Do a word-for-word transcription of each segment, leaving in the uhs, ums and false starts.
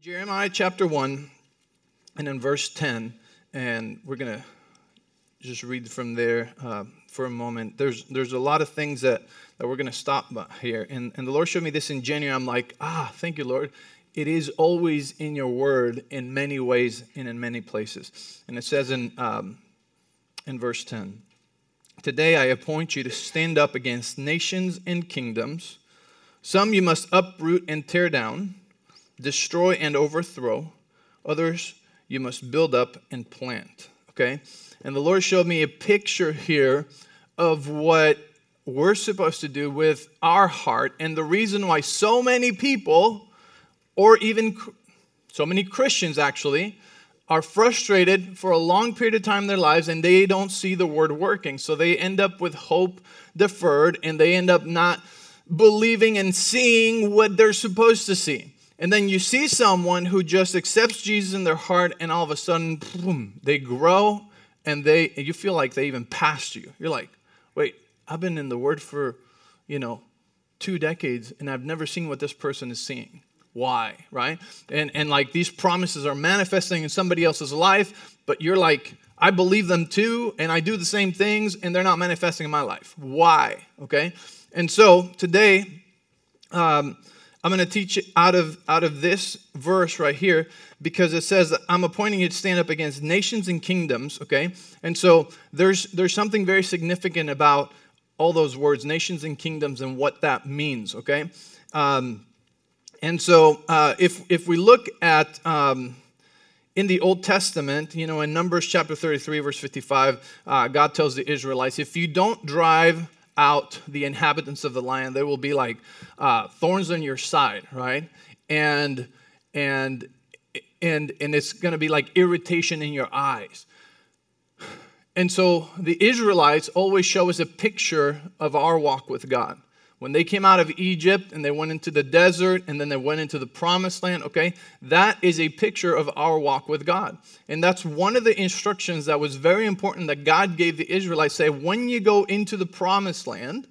Jeremiah chapter one, and in verse ten, and we're going to just read from there uh, for a moment. There's there's a lot of things that, that we're going to stop by here, and, and the Lord showed me this in January. I'm like, ah, thank you, Lord. It is always in your word in many ways and in many places. And it says in um, in verse ten, "Today I appoint you to stand up against nations and kingdoms. Some you must uproot and tear down, destroy and overthrow. Others you must build up and plant." Okay? And the Lord showed me a picture here of what we're supposed to do with our heart. And the reason why so many people, or even so many Christians actually, are frustrated for a long period of time in their lives, and they don't see the word working. So they end up with hope deferred, and they end up not believing and seeing what they're supposed to see. And then you see someone who just accepts Jesus in their heart, and all of a sudden, boom, they grow, and they and you feel like they even passed you. You're like, wait, I've been in the Word for, you know, two decades, and I've never seen what this person is seeing. Why, right? And and like these promises are manifesting in somebody else's life, but you're like, I believe them too, and I do the same things, and they're not manifesting in my life. Why? Okay? And so today, um, I'm going to teach out of out of this verse right here, because it says that I'm appointing you to stand up against nations and kingdoms, okay? And so there's there's something very significant about all those words, nations and kingdoms, and what that means, okay? Um, and so uh, if if we look at um, in the Old Testament, you know, in Numbers chapter thirty-three, verse fifty-five, uh, God tells the Israelites, if you don't drive out the inhabitants of the land, there will be like uh, thorns on your side, right? And and and and it's going to be like irritation in your eyes. And so the Israelites always show us a picture of our walk with God. When they came out of Egypt and they went into the desert and then they went into the promised land, okay, that is a picture of our walk with God. And that's one of the instructions that was very important that God gave the Israelites. Say, when you go into the promised land,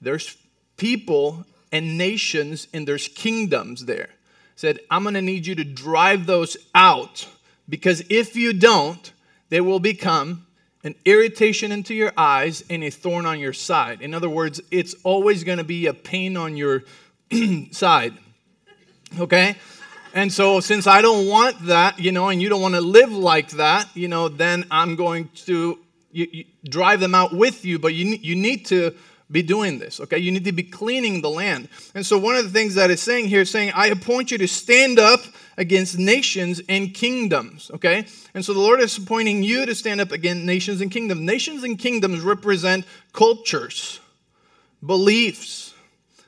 there's people and nations and there's kingdoms there. Said, I'm going to need you to drive those out, because if you don't, they will become an irritation into your eyes, and a thorn on your side. In other words, it's always going to be a pain on your side, okay? And so since I don't want that, you know, and you don't want to live like that, you know, then I'm going to you, you drive them out with you, but you, you need to be doing this, okay? You need to be cleaning the land. And so one of the things that it's saying here is saying, I appoint you to stand up against nations and kingdoms, okay? And so the Lord is appointing you to stand up against nations and kingdoms. Nations and kingdoms represent cultures, beliefs,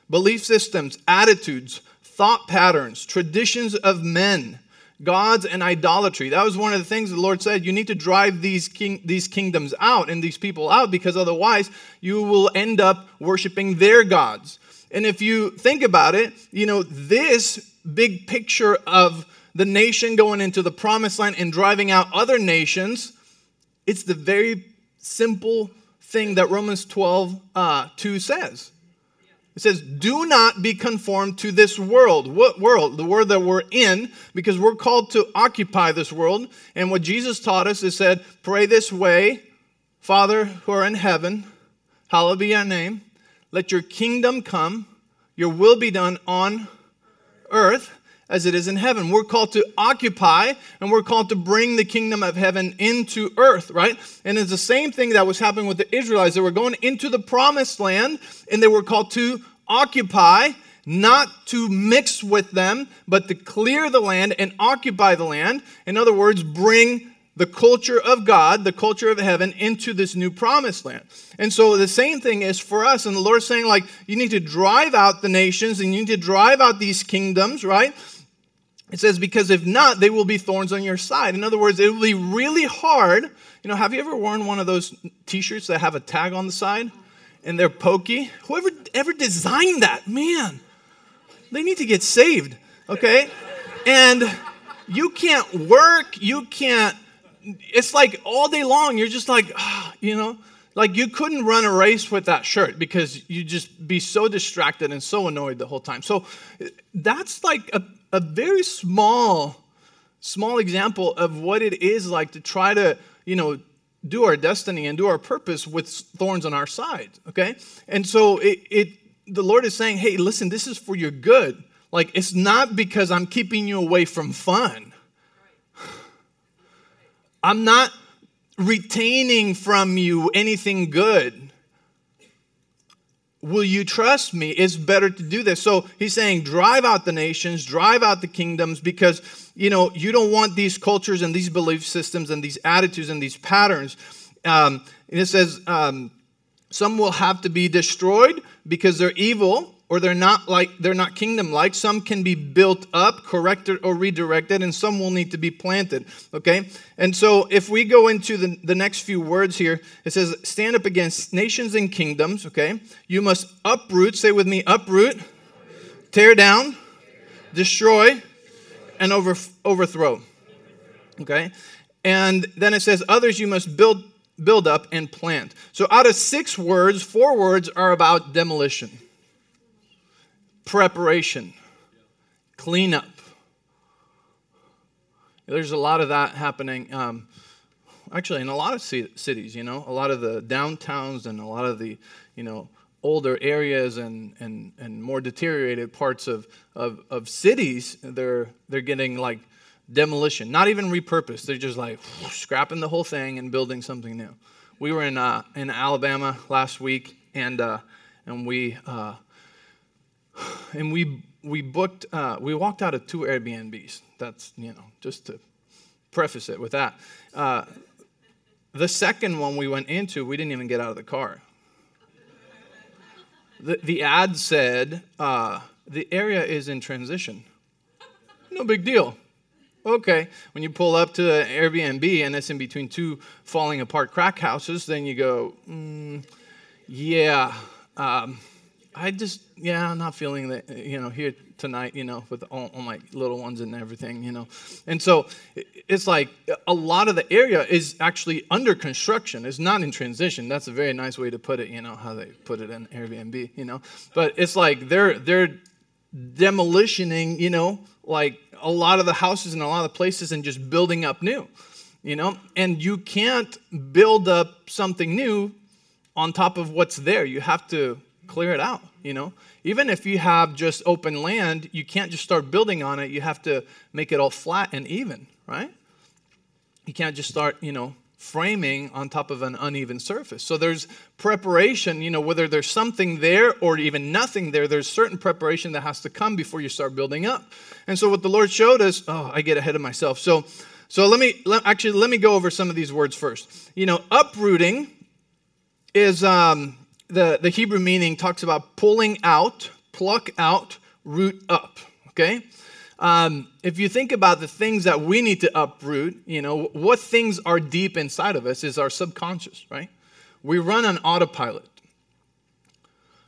belief systems, attitudes, thought patterns, traditions of men, gods, and idolatry. That was one of the things the Lord said. You need to drive these king, these kingdoms out and these people out, because otherwise you will end up worshiping their gods. And if you think about it, you know, this big picture of the nation going into the promised land and driving out other nations, it's the very simple thing that Romans twelve, uh, two says. It says, do not be conformed to this world. What world? The world that we're in, because we're called to occupy this world. And what Jesus taught us is said, pray this way, Father who art in heaven, hallowed be your name. Let your kingdom come, your will be done on earth as it is in heaven. We're called to occupy, and we're called to bring the kingdom of heaven into earth, right? And it's the same thing that was happening with the Israelites. They were going into the promised land, and they were called to occupy, not to mix with them, but to clear the land and occupy the land. In other words, bring the culture of God, the culture of heaven, into this new promised land. And so the same thing is for us. And the Lord's saying, like, you need to drive out the nations, and you need to drive out these kingdoms, right? It says, because if not, they will be thorns on your side. In other words, it will be really hard. You know, have you ever worn one of those T-shirts that have a tag on the side? And they're pokey? Whoever ever designed that, man, they need to get saved, okay? And you can't work, you can't. It's like all day long, you're just like, ah, you know, Like, you couldn't run a race with that shirt because you'd just be so distracted and so annoyed the whole time. So that's like a, a very small, small example of what it is like to try to, you know, do our destiny and do our purpose with thorns on our side, okay? And so it, it the Lord is saying, hey, listen, this is for your good. Like, it's not because I'm keeping you away from fun. I'm not retaining from you anything good. Will you trust me? It's better to do this. So he's saying, drive out the nations, drive out the kingdoms, because, you know, you don't want these cultures and these belief systems and these attitudes and these patterns. Um, and it says, um, some will have to be destroyed because they're evil or they're not like they're not kingdom-like. Some can be built up, corrected, or redirected, and some will need to be planted. Okay, and so if we go into the, the next few words here, it says, "Stand up against nations and kingdoms." Okay, you must uproot. Say with me, uproot, tear down, destroy, and over overthrow. Okay, and then it says, "Others you must build, build up, and plant." So out of six words, four words are about demolition. Preparation, cleanup. There's a lot of that happening, um, actually, in a lot of cities, you know, a lot of the downtowns and a lot of the, you know, older areas and and, and more deteriorated parts of, of, of cities, they're they're getting, like, demolition, not even repurposed. They're just, like, scrapping the whole thing and building something new. We were in uh, in Alabama last week, and, uh, and we... Uh, And we we booked, uh, we walked out of two Airbnbs. That's, you know, just to preface it with that. Uh, the second one we went into, we didn't even get out of the car. The, the ad said, uh, the area is in transition. No big deal. Okay. When you pull up to an Airbnb and it's in between two falling apart crack houses, then you go, mm, yeah, um... I just, yeah, I'm not feeling that, you know, here tonight, you know, with all, all my little ones and everything, you know. And so it's like a lot of the area is actually under construction. It's not in transition. That's a very nice way to put it, you know, how they put it in Airbnb, you know. But it's like they're they're demolitioning, you know, like a lot of the houses and a lot of places and just building up new, you know. And you can't build up something new on top of what's there. You have to clear it out, you know. Even if you have just open land, you can't just start building on it. You have to make it all flat and even, right? You can't just start, you know, framing on top of an uneven surface. So there's preparation, you know, whether there's something there or even nothing there, there's certain preparation that has to come before you start building up. And so what the Lord showed us, oh, I get ahead of myself. So so let me, let, actually, let me go over some of these words first. You know, uprooting is... um. The, the Hebrew meaning talks about pulling out, pluck out, root up, okay? Um, if you think about the things that we need to uproot, you know, what things are deep inside of us is our subconscious, right? We run on autopilot.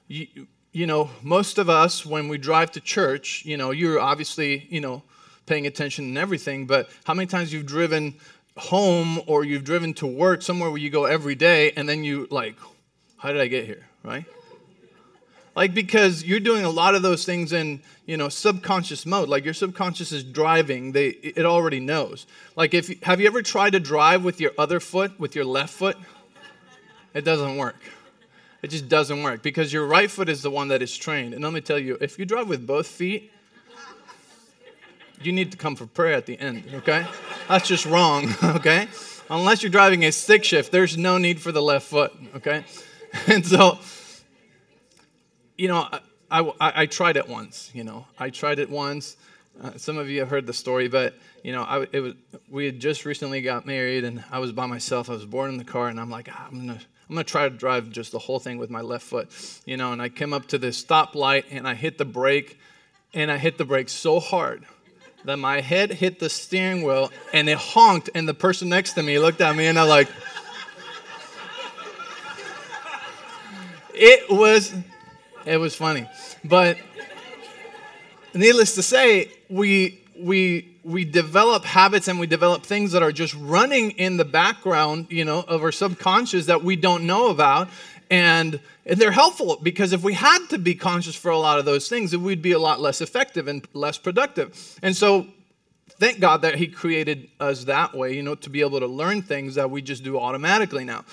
You, you know, most of us, when we drive to church, you know, you're obviously, you know, paying attention and everything, but how many times you've driven home or you've driven to work, somewhere where you go every day, and then you, like... how did I get here, right? Like, because you're doing a lot of those things in, you know, subconscious mode. Like, your subconscious is driving. They, it already knows. Like, if have you ever tried to drive with your other foot, with your left foot? It doesn't work. It just doesn't work because your right foot is the one that is trained. And let me tell you, if you drive with both feet, you need to come for prayer at the end, okay? That's just wrong, okay? Unless you're driving a stick shift, there's no need for the left foot, okay? And so, you know, I, I, I tried it once, you know. I tried it once. Uh, some of you have heard the story, but, you know, I, it was, we had just recently got married, and I was by myself. I was bored in the car, and I'm like, ah, I'm going to I'm gonna try to drive just the whole thing with my left foot, you know. And I came up to this stoplight, and I hit the brake, and I hit the brake so hard that my head hit the steering wheel, and it honked, and the person next to me looked at me, and I'm like... It was, it was funny, but needless to say, we we we develop habits and we develop things that are just running in the background, you know, of our subconscious that we don't know about. And they're helpful because if we had to be conscious for a lot of those things, then we'd be a lot less effective and less productive. And so thank God that he created us that way, you know, to be able to learn things that we just do automatically now.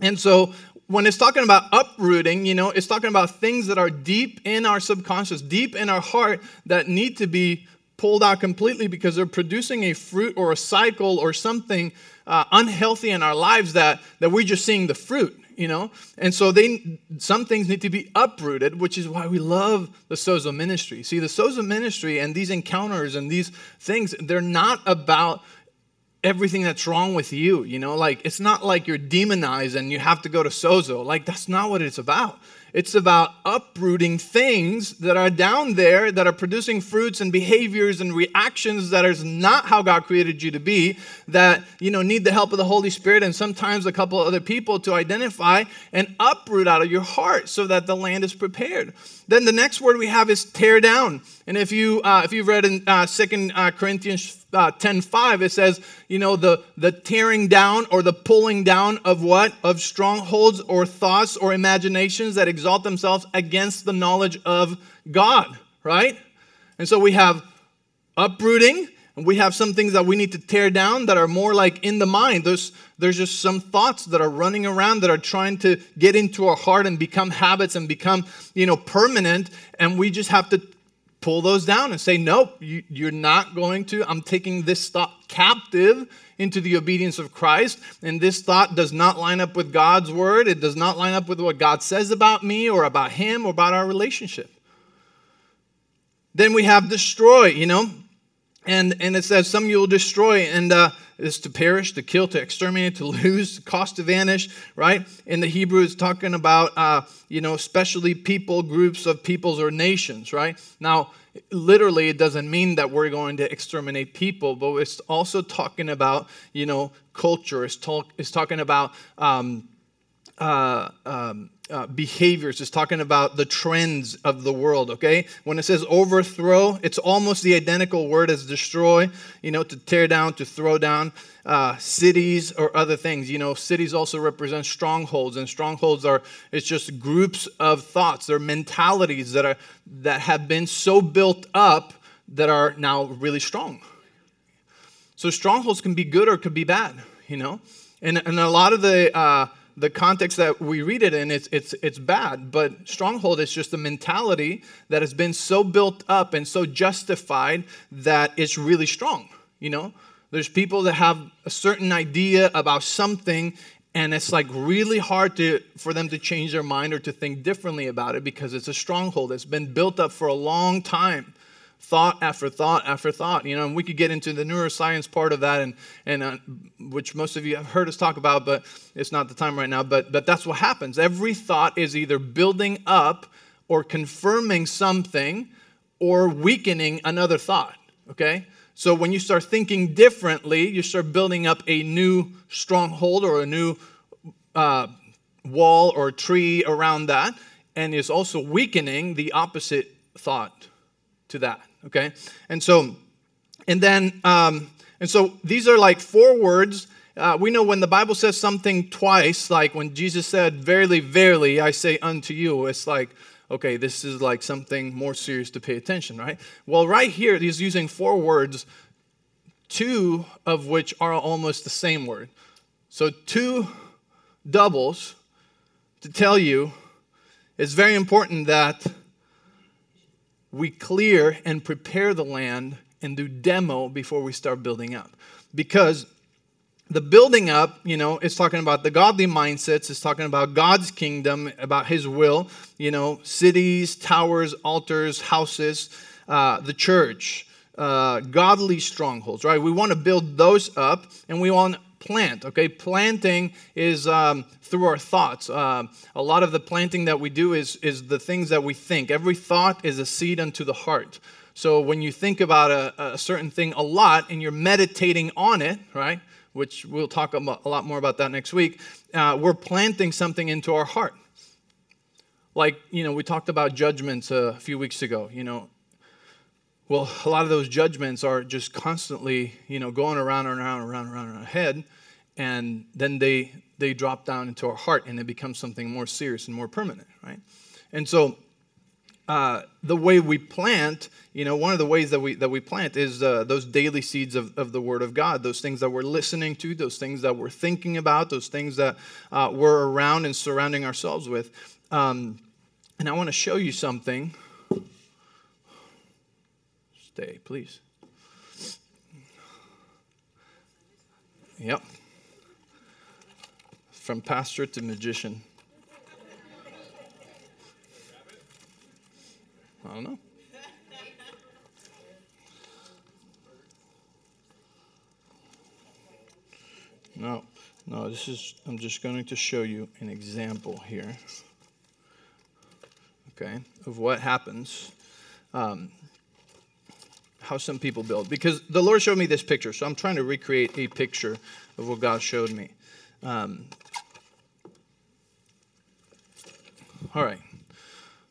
And so when it's talking about uprooting, you know, it's talking about things that are deep in our subconscious, deep in our heart that need to be pulled out completely because they're producing a fruit or a cycle or something uh, unhealthy in our lives that, that we're just seeing the fruit. You know, and so they some things need to be uprooted, which is why we love the Sozo ministry. See, the Sozo ministry and these encounters and these things, they're not about everything that's wrong with you. You know, like it's not like you're demonized and you have to go to Sozo. Like that's not what it's about. It's about uprooting things that are down there that are producing fruits and behaviors and reactions that is not how God created you to be, that, you know, need the help of the Holy Spirit and sometimes a couple of other people to identify and uproot out of your heart so that the land is prepared. Then the next word we have is tear down. And if, you, uh, if you've read in uh, Second Corinthians ten five, it says, you know, the, the tearing down or the pulling down of what? Of strongholds or thoughts or imaginations that exist exalt themselves against the knowledge of God, right? And so we have uprooting, and we have some things that we need to tear down that are more like in the mind. There's, there's just some thoughts that are running around that are trying to get into our heart and become habits and become, you know, permanent, and we just have to pull those down and say, nope, you, you're not going to. I'm taking this thought captive into the obedience of Christ, and this thought does not line up with God's word. It does not line up with what God says about me or about him or about our relationship. Then we have destroy, you know, and, and it says some you will destroy, and uh, it's to perish, to kill, to exterminate, to lose, to cause to vanish, right? In the Hebrew, it's talking about, uh, you know, especially people, groups of peoples or nations, right? Now, literally, it doesn't mean that we're going to exterminate people, but it's also talking about, you know, culture. It's, talk, it's talking about um, uh, um, uh, behaviors. It's talking about the trends of the world, okay? When it says overthrow, it's almost the identical word as destroy, you know, to tear down, to throw down uh, cities or other things. You know, cities also represent strongholds, and strongholds are, it's just groups of thoughts. They're mentalities that are that have been so built up that are now really strong. So strongholds can be good or could be bad, you know? And, and a lot of the uh, the context that we read it in, it's it's it's bad, but stronghold is just a mentality that has been so built up and so justified that it's really strong, you know? There's people that have a certain idea about something, and it's like really hard to for them to change their mind or to think differently about it because it's a stronghold that's been built up for a long time, thought after thought after thought. You know, and we could get into the neuroscience part of that, and and uh, which most of you have heard us talk about, but it's not the time right now. But but that's what happens. Every thought is either building up or confirming something, or weakening another thought. Okay. So when you start thinking differently, you start building up a new stronghold or a new uh, wall or tree around that, and it's also weakening the opposite thought to that. Okay, and so, and then, um, and so these are like four words. Uh, we know when the Bible says something twice, like when Jesus said, "Verily, verily, I say unto you," it's like, okay, this is like something more serious to pay attention, right? Well, right here, he's using four words, two of which are almost the same word. So two doubles to tell you it's very important that we clear and prepare the land and do demo before we start building up. Because the building up, you know, it's talking about the godly mindsets. It's talking about God's kingdom, about his will, you know, cities, towers, altars, houses, uh, the church, uh, godly strongholds, right? We want to build those up, and we want to plant, okay? Planting is um, through our thoughts. Uh, a lot of the planting that we do is is the things that we think. Every thought is a seed unto the heart. So when you think about a, a certain thing a lot and you're meditating on it, right? Which we'll talk a lot more about that next week, uh, we're planting something into our heart. Like, you know, we talked about judgments a few weeks ago, you know. Well, a lot of those judgments are just constantly, you know, going around and around and around and around in our head, and then they they drop down into our heart, and it becomes something more serious and more permanent, right? And so uh, the way we plant, you know, one of the ways that we that we plant is uh, those daily seeds of, of the Word of God, those things that we're listening to, those things that we're thinking about, those things that uh, we're around and surrounding ourselves with. Um, and I want to show you something. Stay, please. Yep. From pastor to magician. I don't know. No, no, this is, I'm just going to show you an example here, okay, of what happens, um, how some people build. Because the Lord showed me this picture, so I'm trying to recreate a picture of what God showed me. Um, all right,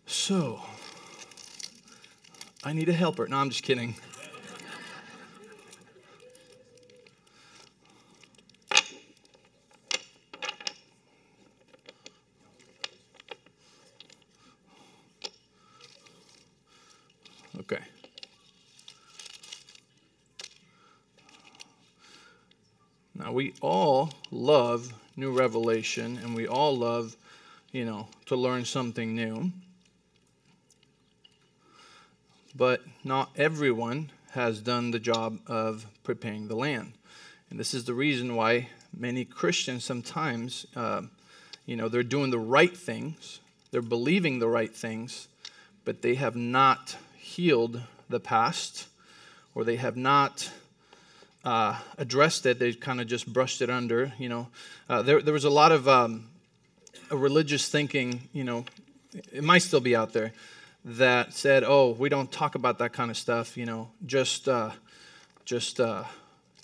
so I need a helper. No, I'm just kidding. Okay. Now, we all love new revelation, and we all love, you know, to learn something new. But not everyone has done the job of preparing the land. And this is the reason why many Christians sometimes, uh, you know, they're doing the right things, they're believing the right things, but they have not healed the past, or they have not uh, addressed it. They've kind of just brushed it under, you know. Uh, there, there was a lot of um, a religious thinking, you know, it might still be out there, that said, "Oh, we don't talk about that kind of stuff, you know. Just, uh, just, uh,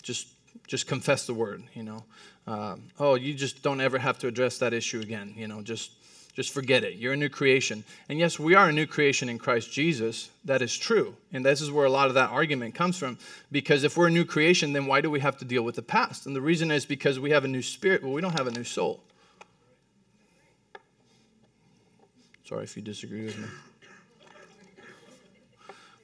just, just confess the word, you know. Um, oh, you just don't ever have to address that issue again, you know. Just, just forget it. You're a new creation." And yes, we are a new creation in Christ Jesus. That is true, and this is where a lot of that argument comes from. Because if we're a new creation, then why do we have to deal with the past? And the reason is because we have a new spirit, but we don't have a new soul. Sorry if you disagree with me.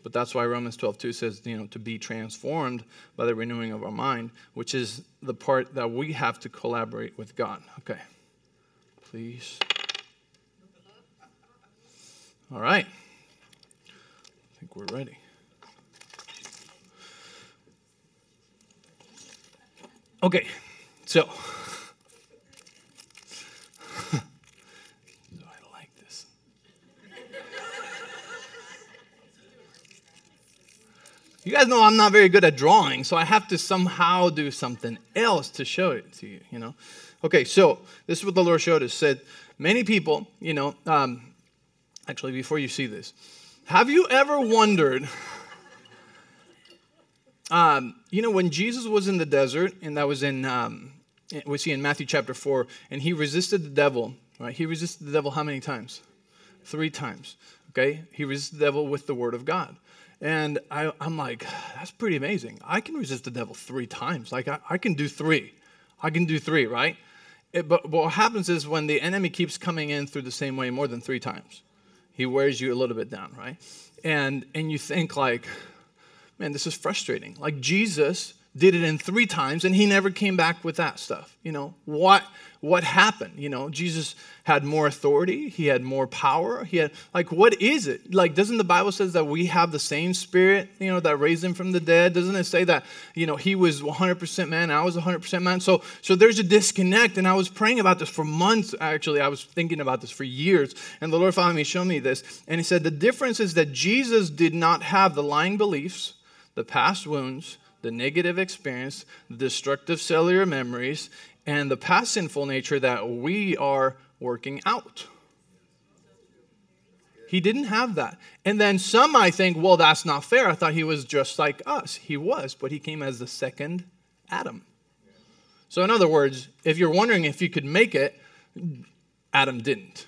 But that's why Romans twelve two says, you know, to be transformed by the renewing of our mind, which is the part that we have to collaborate with God. Okay. Please. All right. I think we're ready. Okay. So. You guys know I'm not very good at drawing, so I have to somehow do something else to show it to you, you know. Okay, so this is what the Lord showed us. Said, many people, you know, um, actually, before you see this, have you ever wondered, um, you know, when Jesus was in the desert, and that was in, um, we see in Matthew chapter four, and he resisted the devil, right? He resisted the devil how many times? Three times, okay? He resisted the devil with the word of God. And I, I'm like, that's pretty amazing. I can resist the devil three times. Like, I, I can do three. I can do three, right? It, but, but what happens is when the enemy keeps coming in through the same way more than three times, he wears you a little bit down, right? And and you think like, man, this is frustrating. Like, Jesus did it in three times, and he never came back with that stuff. You know, what what happened? You know, Jesus had more authority. He had more power. He had, like, what is it? Like, doesn't the Bible says that we have the same spirit, you know, that raised him from the dead? Doesn't it say that, you know, he was one hundred percent man, I was one hundred percent man? So, so there's a disconnect, and I was praying about this for months, actually. I was thinking about this for years, and the Lord finally showed me this, and he said the difference is that Jesus did not have the lying beliefs, the past wounds, the negative experience, the destructive cellular memories, and the past sinful nature that we are working out. He didn't have that. And then some I think, well, that's not fair. I thought he was just like us. He was, but he came as the second Adam. So in other words, if you're wondering if you could make it, Adam didn't.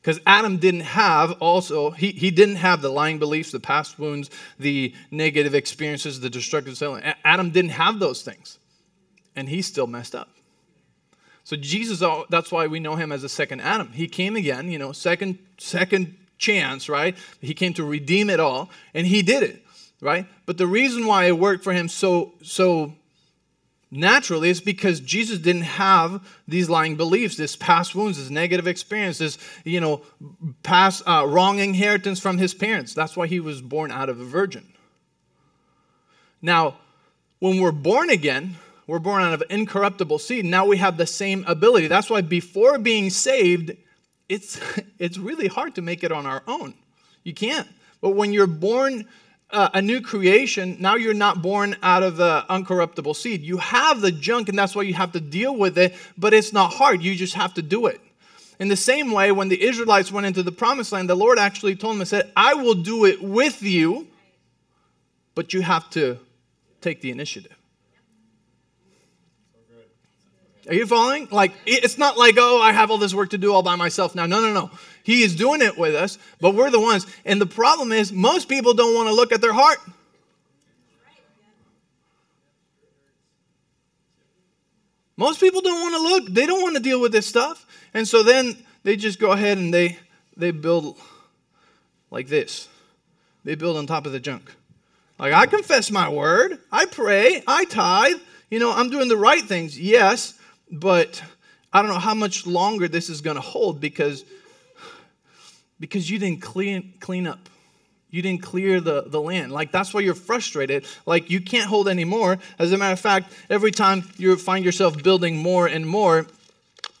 Because Adam didn't have also, he, he didn't have the lying beliefs, the past wounds, the negative experiences, the destructive selling. Adam didn't have those things. And he still messed up. So Jesus, that's why we know him as the second Adam. He came again, you know, second second chance, right? He came to redeem it all, and he did it, right? But the reason why it worked for him so so naturally is because Jesus didn't have these lying beliefs, this past wounds, this negative experience, this, you know, past uh, wrong inheritance from his parents. That's why he was born out of a virgin. Now, when we're born again, we're born out of incorruptible seed. Now we have the same ability. That's why before being saved, it's it's really hard to make it on our own. You can't. But when you're born uh, a new creation, now you're not born out of the uncorruptible seed. You have the junk, and that's why you have to deal with it. But it's not hard. You just have to do it. In the same way, when the Israelites went into the promised land, the Lord actually told them and said, I will do it with you, but you have to take the initiative. Are you following? Like, it's not like, oh, I have all this work to do all by myself now. No, no, no. He is doing it with us, but we're the ones. And the problem is most people don't want to look at their heart. Most people don't want to look. They don't want to deal with this stuff. And so then they just go ahead and they they build like this. They build on top of the junk. Like, I confess my word. I pray. I tithe. You know, I'm doing the right things. Yes. But I don't know how much longer this is going to hold because, because you didn't clean clean up. You didn't clear the, the land. Like, that's why you're frustrated. Like, you can't hold anymore. As a matter of fact, every time you find yourself building more and more,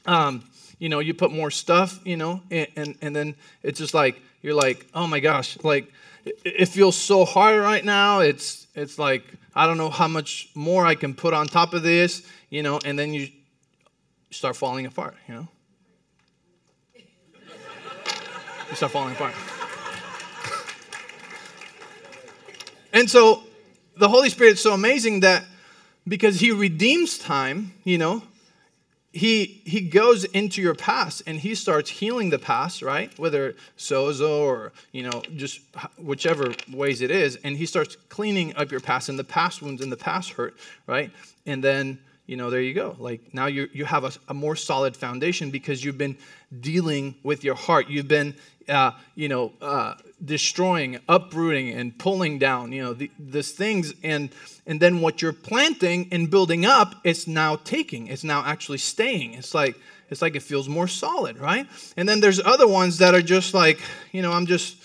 um, you know, you put more stuff, you know, and, and, and then it's just like, you're like, oh my gosh, like, it, it feels so hard right now. It's, it's like, I don't know how much more I can put on top of this, you know, and then you start falling apart, you know? You start falling apart. And so the Holy Spirit is so amazing that because he redeems time, you know, he he goes into your past and he starts healing the past, right? Whether sozo or, you know, just whichever ways it is. And he starts cleaning up your past and the past wounds and the past hurt, right? And then, you know, there you go. Like, now you you have a, a more solid foundation because you've been dealing with your heart. You've been, uh, you know, uh, destroying, uprooting, and pulling down, you know, the, these things. And and then what you're planting and building up, it's now taking. It's now actually staying. It's like it's like it feels more solid, right? And then there's other ones that are just like, you know, I'm just,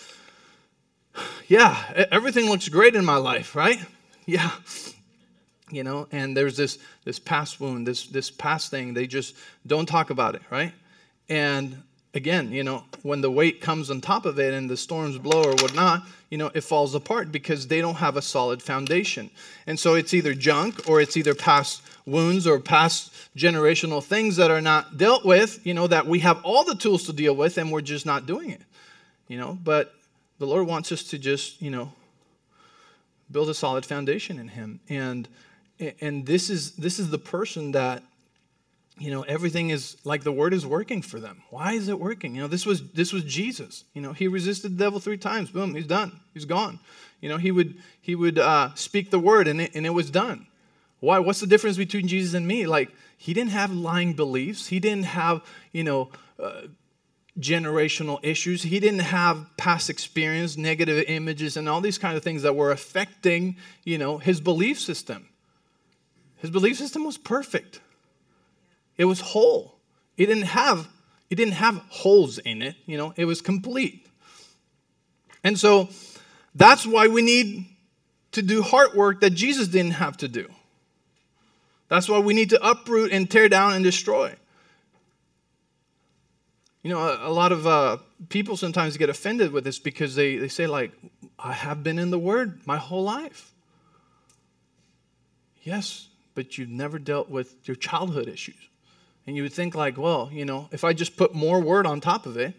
yeah, everything looks great in my life, right? Yeah. You know, and there's this this past wound, this this past thing. They just don't talk about it, right? And again, you know, when the weight comes on top of it and the storms blow or whatnot, you know, it falls apart because they don't have a solid foundation. And so it's either junk or it's either past wounds or past generational things that are not dealt with, you know, that we have all the tools to deal with and we're just not doing it, you know. But the Lord wants us to just, you know, build a solid foundation in him. And And this is this is the person that, you know, everything is like the word is working for them. Why is it working? You know, this was this was Jesus. You know, he resisted the devil three times. Boom, he's done. He's gone. You know, he would he would uh, speak the word, and it, and it was done. Why? What's the difference between Jesus and me? Like, he didn't have lying beliefs. He didn't have, you know, uh, generational issues. He didn't have past experience, negative images, and all these kind of things that were affecting, you know, his belief system. His belief system was perfect. It was whole. It didn't have, it didn't have holes in it. You know, it was complete. And so that's why we need to do heart work that Jesus didn't have to do. That's why we need to uproot and tear down and destroy. You know, a, a lot of uh, people sometimes get offended with this because they, they say, like, I have been in the Word my whole life. Yes. But you've never dealt with your childhood issues. And you would think like, well, you know, if I just put more word on top of it,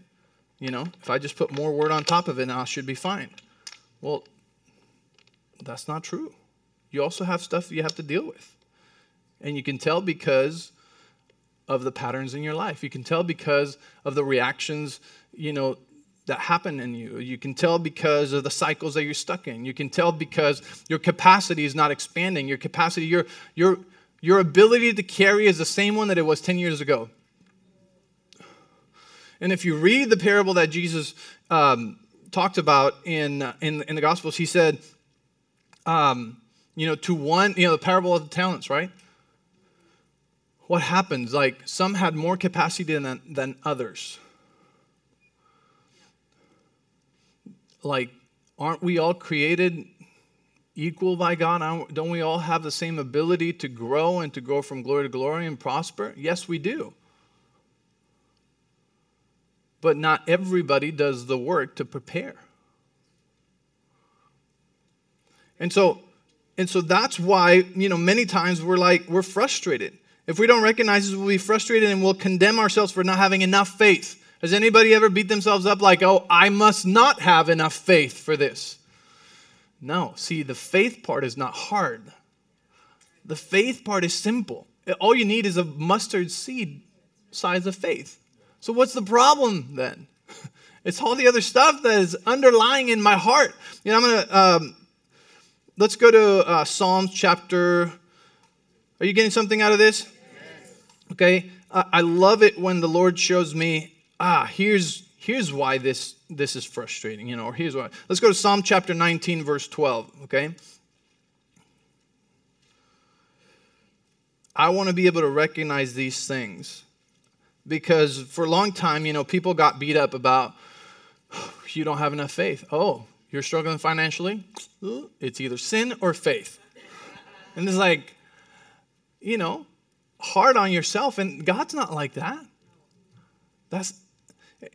you know, if I just put more word on top of it, now I should be fine. Well, that's not true. You also have stuff you have to deal with. And you can tell because of the patterns in your life. You can tell because of the reactions, you know, that happen in you. You can tell because of the cycles that you're stuck in. You can tell because your capacity is not expanding. Your capacity, your your your ability to carry is the same one that it was ten years ago. And if you read the parable that Jesus um, talked about in, in in the Gospels, he said, um, you know, to one, you know, the parable of the talents, right? What happens? Like, some had more capacity than than others. Like, aren't we all created equal by God? Don't we all have the same ability to grow and to grow from glory to glory and prosper? Yes, we do. But not everybody does the work to prepare. And so, and so that's why, you know, many times we're like, we're frustrated. If we don't recognize this, we'll be frustrated and we'll condemn ourselves for not having enough faith. Has anybody ever beat themselves up like, oh, I must not have enough faith for this? No. See, the faith part is not hard. The faith part is simple. All you need is a mustard seed size of faith. So what's the problem then? It's all the other stuff that is underlying in my heart. You know, I'm going to, um, let's go to uh, Psalms chapter, are you getting something out of this? Yes. Okay. Uh, I love it when the Lord shows me, ah, here's here's why this this is frustrating, you know, or here's why. Let's go to Psalm chapter nineteen, verse twelve, okay? I want to be able to recognize these things because for a long time, you know, people got beat up about, oh, you don't have enough faith. Oh, you're struggling financially? It's either sin or faith. And it's like, you know, hard on yourself, and God's not like that. That's,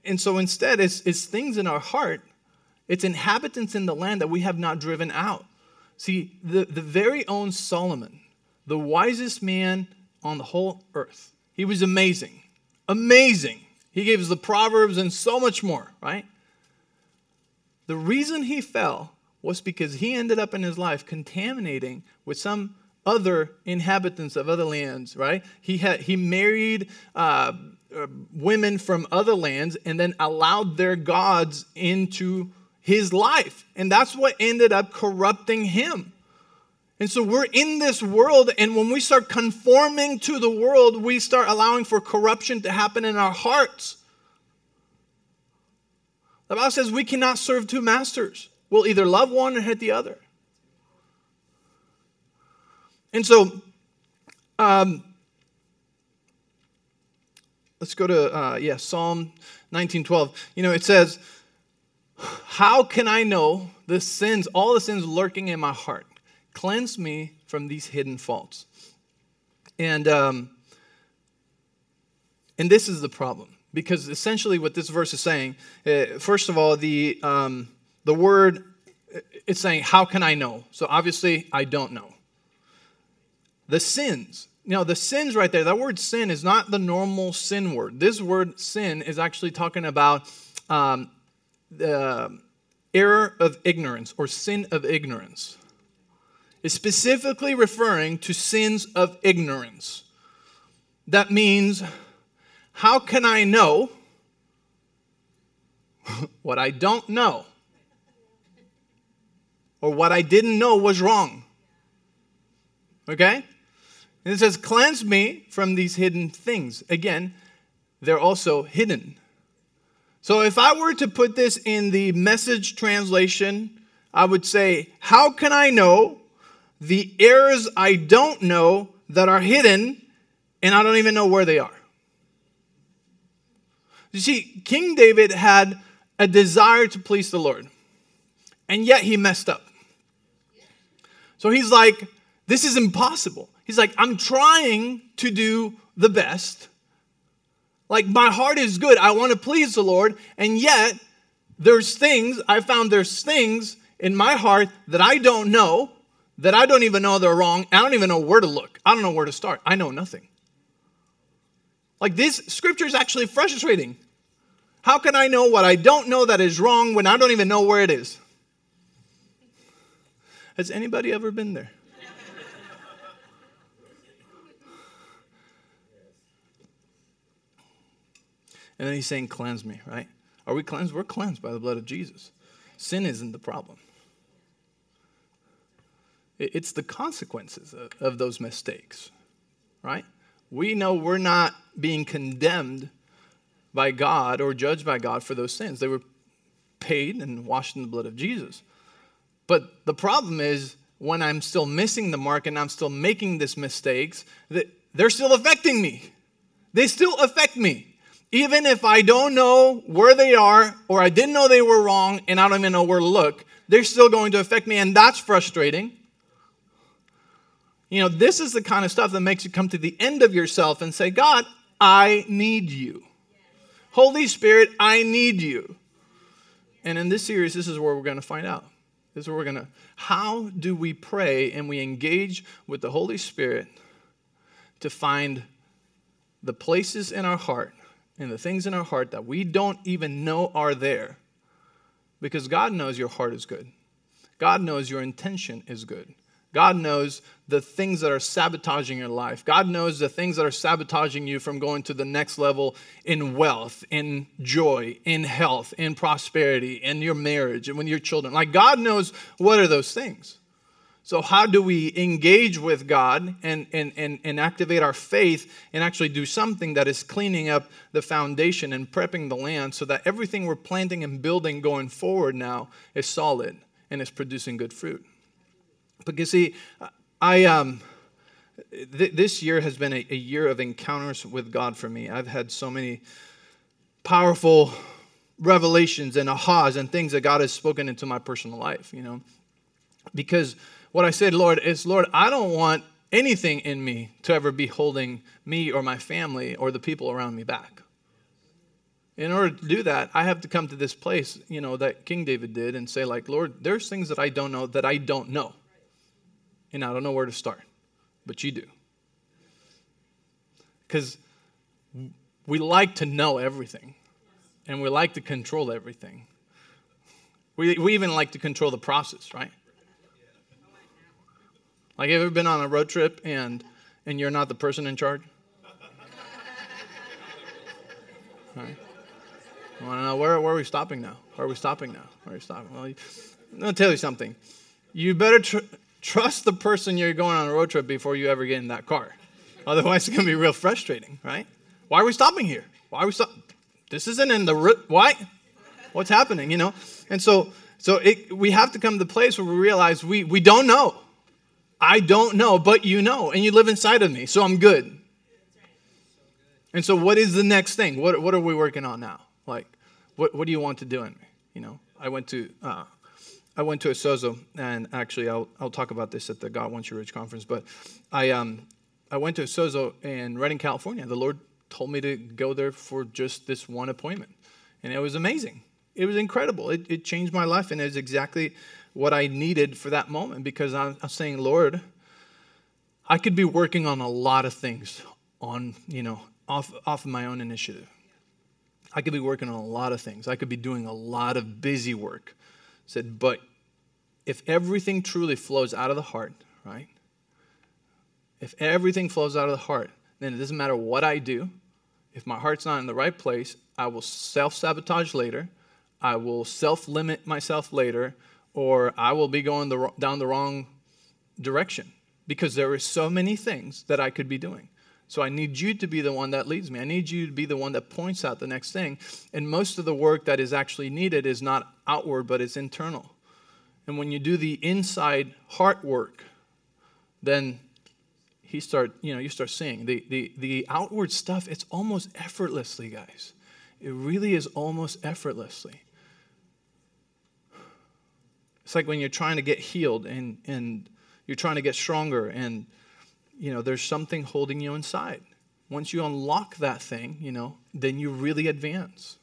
and so instead, it's, it's things in our heart. It's inhabitants in the land that we have not driven out. See, the, the very own Solomon, the wisest man on the whole earth, he was amazing, amazing. He gave us the Proverbs and so much more, right? The reason he fell was because he ended up in his life contaminating with some other inhabitants of other lands, right? He had he married uh, women from other lands and then allowed their gods into his life. And that's what ended up corrupting him. And so we're in this world, and when we start conforming to the world, we start allowing for corruption to happen in our hearts. The Bible says we cannot serve two masters. We'll either love one or hate the other. And so, um, let's go to, uh, yeah, Psalm nineteen twelve. You know, it says, how can I know the sins, all the sins lurking in my heart? Cleanse me from these hidden faults. And, um, and this is the problem. Because essentially what this verse is saying, uh, first of all, the, um, the word, it's saying, how can I know? So obviously, I don't know. The sins. You know, the sins right there, that word sin is not the normal sin word. This word sin is actually talking about um, the error of ignorance or sin of ignorance. It's specifically referring to sins of ignorance. That means, how can I know what I don't know? Or what I didn't know was wrong. Okay? And it says, cleanse me from these hidden things. Again, they're also hidden. So if I were to put this in the Message translation, I would say, how can I know the errors I don't know that are hidden and I don't even know where they are? You see, King David had a desire to please the Lord, and yet he messed up. So he's like, this is impossible. He's like, I'm trying to do the best. Like, my heart is good. I want to please the Lord. And yet, there's things, I found there's things in my heart that I don't know, that I don't even know they're wrong. I don't even know where to look. I don't know where to start. I know nothing. Like, this scripture is actually frustrating. How can I know what I don't know that is wrong when I don't even know where it is? Has anybody ever been there? And then he's saying, cleanse me, right? Are we cleansed? We're cleansed by the blood of Jesus. Sin isn't the problem. It's the consequences of, of those mistakes, right? We know we're not being condemned by God or judged by God for those sins. They were paid and washed in the blood of Jesus. But the problem is when I'm still missing the mark and I'm still making these mistakes, that they're still affecting me. They still affect me. Even if I don't know where they are or I didn't know they were wrong and I don't even know where to look, they're still going to affect me, and that's frustrating. You know, this is the kind of stuff that makes you come to the end of yourself and say, God, I need you. Holy Spirit, I need you. And in this series, this is where we're going to find out. This is where we're going to, how do we pray and we engage with the Holy Spirit to find the places in our heart and the things in our heart that we don't even know are there. Because God knows your heart is good. God knows your intention is good. God knows the things that are sabotaging your life. God knows the things that are sabotaging you from going to the next level in wealth, in joy, in health, in prosperity, in your marriage, and with your children. Like, God knows what are those things. So how do we engage with God and, and, and, and activate our faith and actually do something that is cleaning up the foundation and prepping the land so that everything we're planting and building going forward now is solid and is producing good fruit? Because see, I um, th- this year has been a, a year of encounters with God for me. I've had so many powerful revelations and ahas and things that God has spoken into my personal life, you know. Because what I said, Lord, is, Lord, I don't want anything in me to ever be holding me or my family or the people around me back. In order to do that, I have to come to this place, you know, that King David did and say, like, Lord, there's things that I don't know that I don't know. And I don't know where to start, but you do. Because we like to know everything, and we like to control everything. We we even like to control the process, right? Like, have you ever been on a road trip and, and you're not the person in charge? Right? I want to know, where, where are we stopping now? Where are we stopping now? Where are we stopping? Well, I'm going to tell you something. You better... Tr- Trust the person you're going on a road trip before you ever get in that car. Otherwise, it's going to be real frustrating, right? Why are we stopping here? Why are we stopping? This isn't in the route. Why? What's happening, you know? And so so it, we have to come to the place where we realize we, we don't know. I don't know, but you know. And you live inside of me, so I'm good. And so what is the next thing? What what are we working on now? Like, what, what do you want to do in me? You know, I went to... Uh, I went to a sozo, and actually I'll I'll talk about this at the God Wants You Rich conference, but I um I went to a sozo in Redding, California. The Lord told me to go there for just this one appointment, and it was amazing. It was incredible. It it changed my life, and it was exactly what I needed for that moment, because I'm, I'm saying, Lord, I could be working on a lot of things on, you know, off off of my own initiative. I could be working on a lot of things. I could be doing a lot of busy work. Said, but if everything truly flows out of the heart, right? If everything flows out of the heart, then it doesn't matter what I do. If my heart's not in the right place, I will self-sabotage later. I will self-limit myself later, or I will be going the, down the wrong direction, because there are so many things that I could be doing. So I need you to be the one that leads me. I need you to be the one that points out the next thing. And most of the work that is actually needed is not outward, but it's internal. And when you do the inside heart work, then he start, you know, you start seeing the the the outward stuff. It's almost effortlessly, guys. It really is almost effortlessly. It's like when you're trying to get healed and and you're trying to get stronger, and you know, there's something holding you inside. Once you unlock that thing, you know, then you really advance.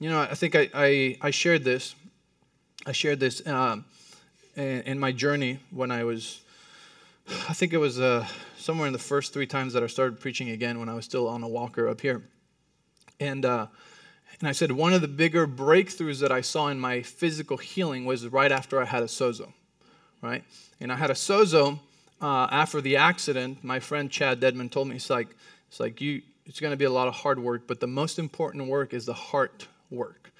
You know, I think I I, I shared this. I shared this um, in, in my journey when I was, I think it was uh, somewhere in the first three times that I started preaching again when I was still on a walker up here. And, uh, and I said one of the bigger breakthroughs that I saw in my physical healing was right after I had a sozo, right? And I had a sozo. Uh, after the accident, my friend Chad Dedman told me, it's like, it's like you, it's going to be a lot of hard work, but the most important work is the heart work.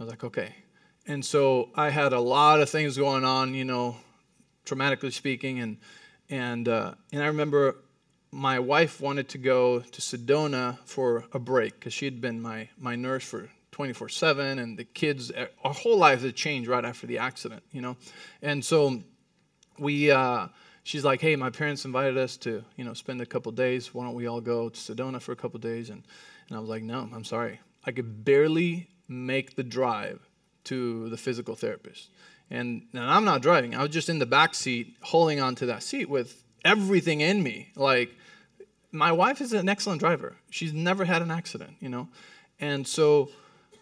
I was like, okay. And so I had a lot of things going on, you know, traumatically speaking. And and uh, and I remember my wife wanted to go to Sedona for a break because she had been my, my nurse for twenty-four seven, and the kids, our whole lives had changed right after the accident, you know. And so we... Uh, She's like, hey, my parents invited us to, you know, spend a couple days. Why don't we all go to Sedona for a couple days? And and I was like, no, I'm sorry. I could barely make the drive to the physical therapist. And, and I'm not driving. I was just in the back seat holding onto that seat with everything in me. Like, my wife is an excellent driver. She's never had an accident, you know. And so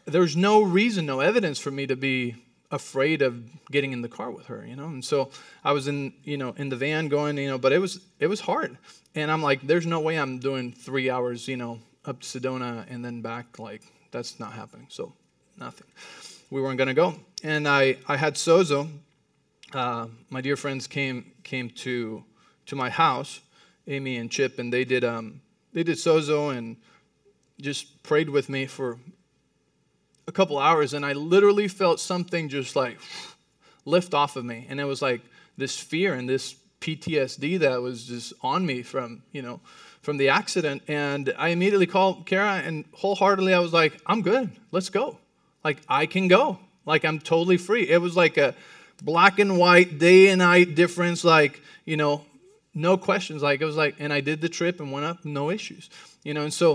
there's no reason, no evidence for me to be afraid of getting in the car with her, you know. And so I was in, you know, in the van going, you know, but it was it was hard. And I'm like, there's no way I'm doing three hours, you know, up to Sedona and then back. Like, that's not happening. So nothing. We weren't gonna go. And I, I had Sozo. Uh, my dear friends came came to to my house, Amy and Chip, and they did um they did Sozo and just prayed with me for a couple hours, and I literally felt something just like lift off of me. And it was like this fear and this P T S D that was just on me from, you know, from the accident. And I immediately called Kara, and wholeheartedly I was like, I'm good. Let's go. Like, I can go. Like, I'm totally free. It was like a black and white, day and night difference. Like, you know, no questions. Like, it was like, and I did the trip and went up, no issues, you know. And so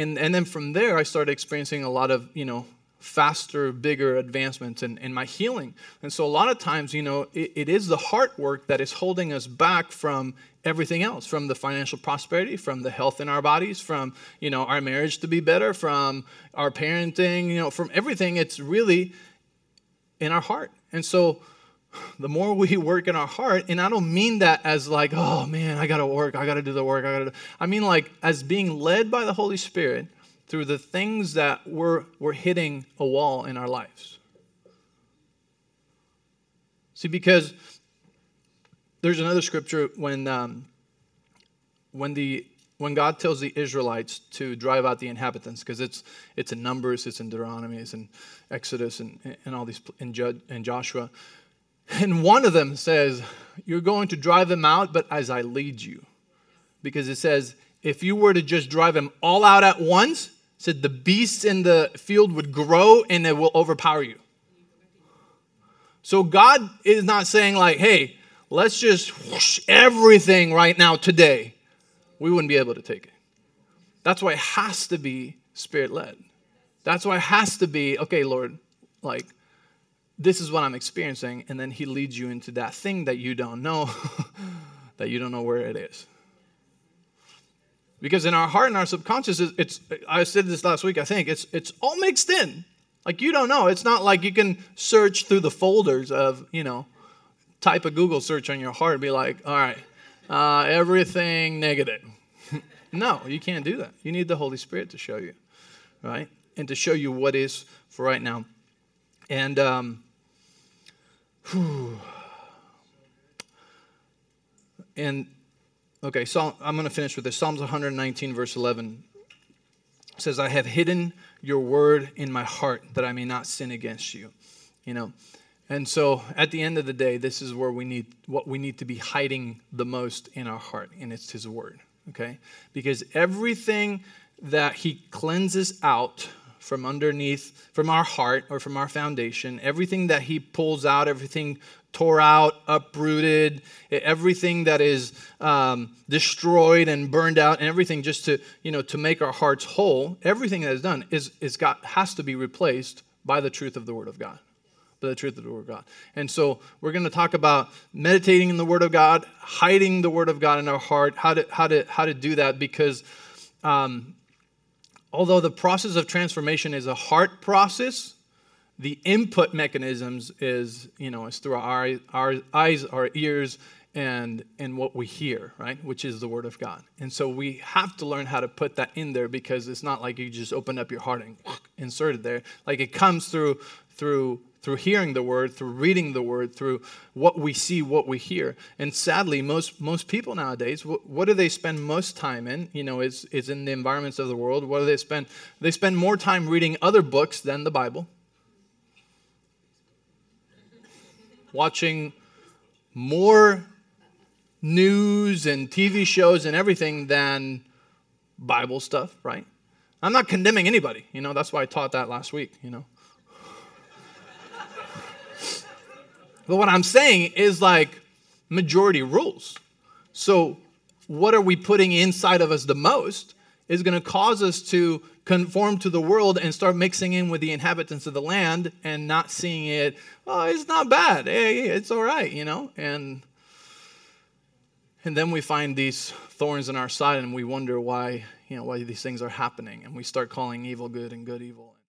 And and then from there, I started experiencing a lot of, you know, faster, bigger advancements in, in my healing. And so a lot of times, you know, it, it is the heart work that is holding us back from everything else, from the financial prosperity, from the health in our bodies, from, you know, our marriage to be better, from our parenting, you know, from everything. It's really in our heart. And so the more we work in our heart, and I don't mean that as like, oh man, I got to work, I got to do the work, I got to do. I mean like as being led by the Holy Spirit through the things that we're, we're hitting a wall in our lives. See, because there's another scripture when um, when the when God tells the Israelites to drive out the inhabitants, because it's it's in Numbers, it's in Deuteronomy, it's in Exodus, and and all these in Jud and Joshua. And one of them says, you're going to drive them out, but as I lead you. Because it says, if you were to just drive them all out at once, it said the beasts in the field would grow and it will overpower you. So God is not saying like, hey, let's just whoosh everything right now today. We wouldn't be able to take it. That's why it has to be Spirit-led. That's why it has to be, okay, Lord, like, this is what I'm experiencing, and then he leads you into that thing that you don't know, that you don't know where it is. Because in our heart and our subconscious, it's, I said this last week, I think, it's it's all mixed in. Like, you don't know. It's not like you can search through the folders of, you know, type a Google search on your heart and be like, all right, uh, everything negative. No, you can't do that. You need the Holy Spirit to show you, right? And to show you what is for right now. And um, whew. and okay, so I'm going to finish with this. Psalms one nineteen, verse eleven says, "I have hidden your word in my heart that I may not sin against you." You know, and so at the end of the day, this is where we need what we need to be hiding the most in our heart, and it's His word. Okay, because everything that He cleanses out from underneath, from our heart or from our foundation, everything that He pulls out, everything tore out, uprooted, everything that is um, destroyed and burned out, and everything just to, you know, to make our hearts whole, everything that is done is is got has to be replaced by the truth of the Word of God, by the truth of the Word of God. And so we're going to talk about meditating in the Word of God, hiding the Word of God in our heart, how to how to how to do that, because Um, although the process of transformation is a heart process, the input mechanisms is, you know, it's through our, our eyes, our ears, and and what we hear, right? Which is the Word of God. And so we have to learn how to put that in there, because it's not like you just open up your heart and insert it there. Like, it comes through through through hearing the word, through reading the word, through what we see, what we hear. And sadly, most most people nowadays, what, what do they spend most time in? You know, is is in the environments of the world. What do they spend? They spend more time reading other books than the Bible, watching more news and T V shows and everything than Bible stuff, right? I'm not condemning anybody. You know, that's why I taught that last week, you know. But what I'm saying is, like, majority rules. So what are we putting inside of us the most is going to cause us to conform to the world and start mixing in with the inhabitants of the land and not seeing it, oh, it's not bad. Hey, it's all right, you know. And and then we find these thorns in our side and we wonder why, you know, why these things are happening. And we start calling evil good and good evil.